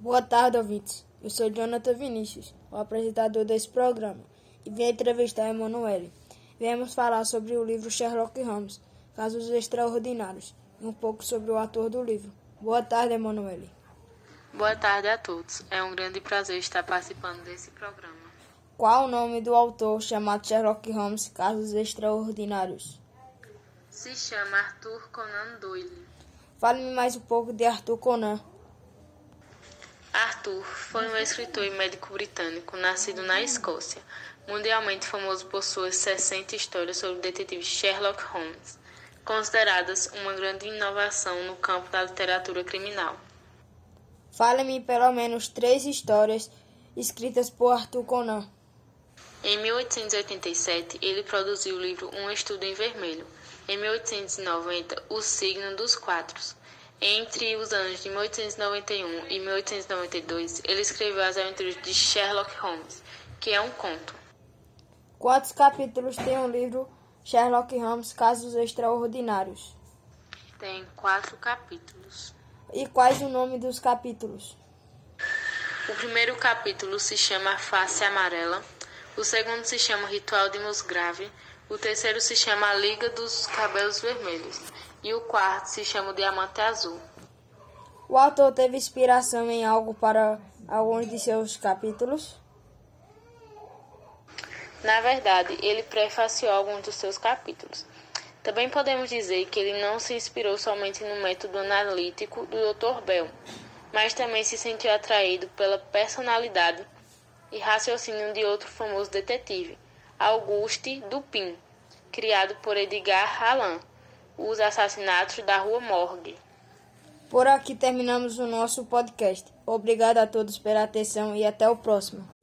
Boa tarde, ouvintes. Eu sou Jonathan Vinícius, o apresentador desse programa, e vim entrevistar Emanuele. Viemos falar sobre o livro Sherlock Holmes, Casos Extraordinários, e um pouco sobre o autor do livro. Boa tarde, Emanuele. Boa tarde a todos. É um grande prazer estar participando desse programa. Qual o nome do autor chamado Sherlock Holmes, Casos Extraordinários? Se chama Arthur Conan Doyle. Fale-me mais um pouco de Arthur Conan. Arthur foi um escritor e médico britânico nascido na Escócia, mundialmente famoso por suas 60 histórias sobre o detetive Sherlock Holmes, consideradas uma grande inovação no campo da literatura criminal. Fale-me pelo menos 3 histórias escritas por Arthur Conan. Em 1887, ele produziu o livro Um Estudo em Vermelho. Em 1890, O Signo dos Quatro. Entre os anos de 1891 e 1892, ele escreveu As Aventuras de Sherlock Holmes, que é um conto. Quantos capítulos tem o livro Sherlock Holmes, Casos Extraordinários? Tem 4 capítulos. E quais o nome dos capítulos? O primeiro capítulo se chama Face Amarela, o segundo se chama Ritual de Musgrave, o terceiro se chama A Liga dos Cabelos Vermelhos. E o quarto se chama Diamante Azul. O autor teve inspiração em algo para alguns de seus capítulos? Na verdade, ele prefaciou alguns dos seus capítulos. Também podemos dizer que ele não se inspirou somente no método analítico do Dr. Bell, mas também se sentiu atraído pela personalidade e raciocínio de outro famoso detetive, Auguste Dupin, criado por Edgar Allan. Os assassinatos da Rua Morgue. Por aqui terminamos o nosso podcast. Obrigado a todos pela atenção e até o próximo.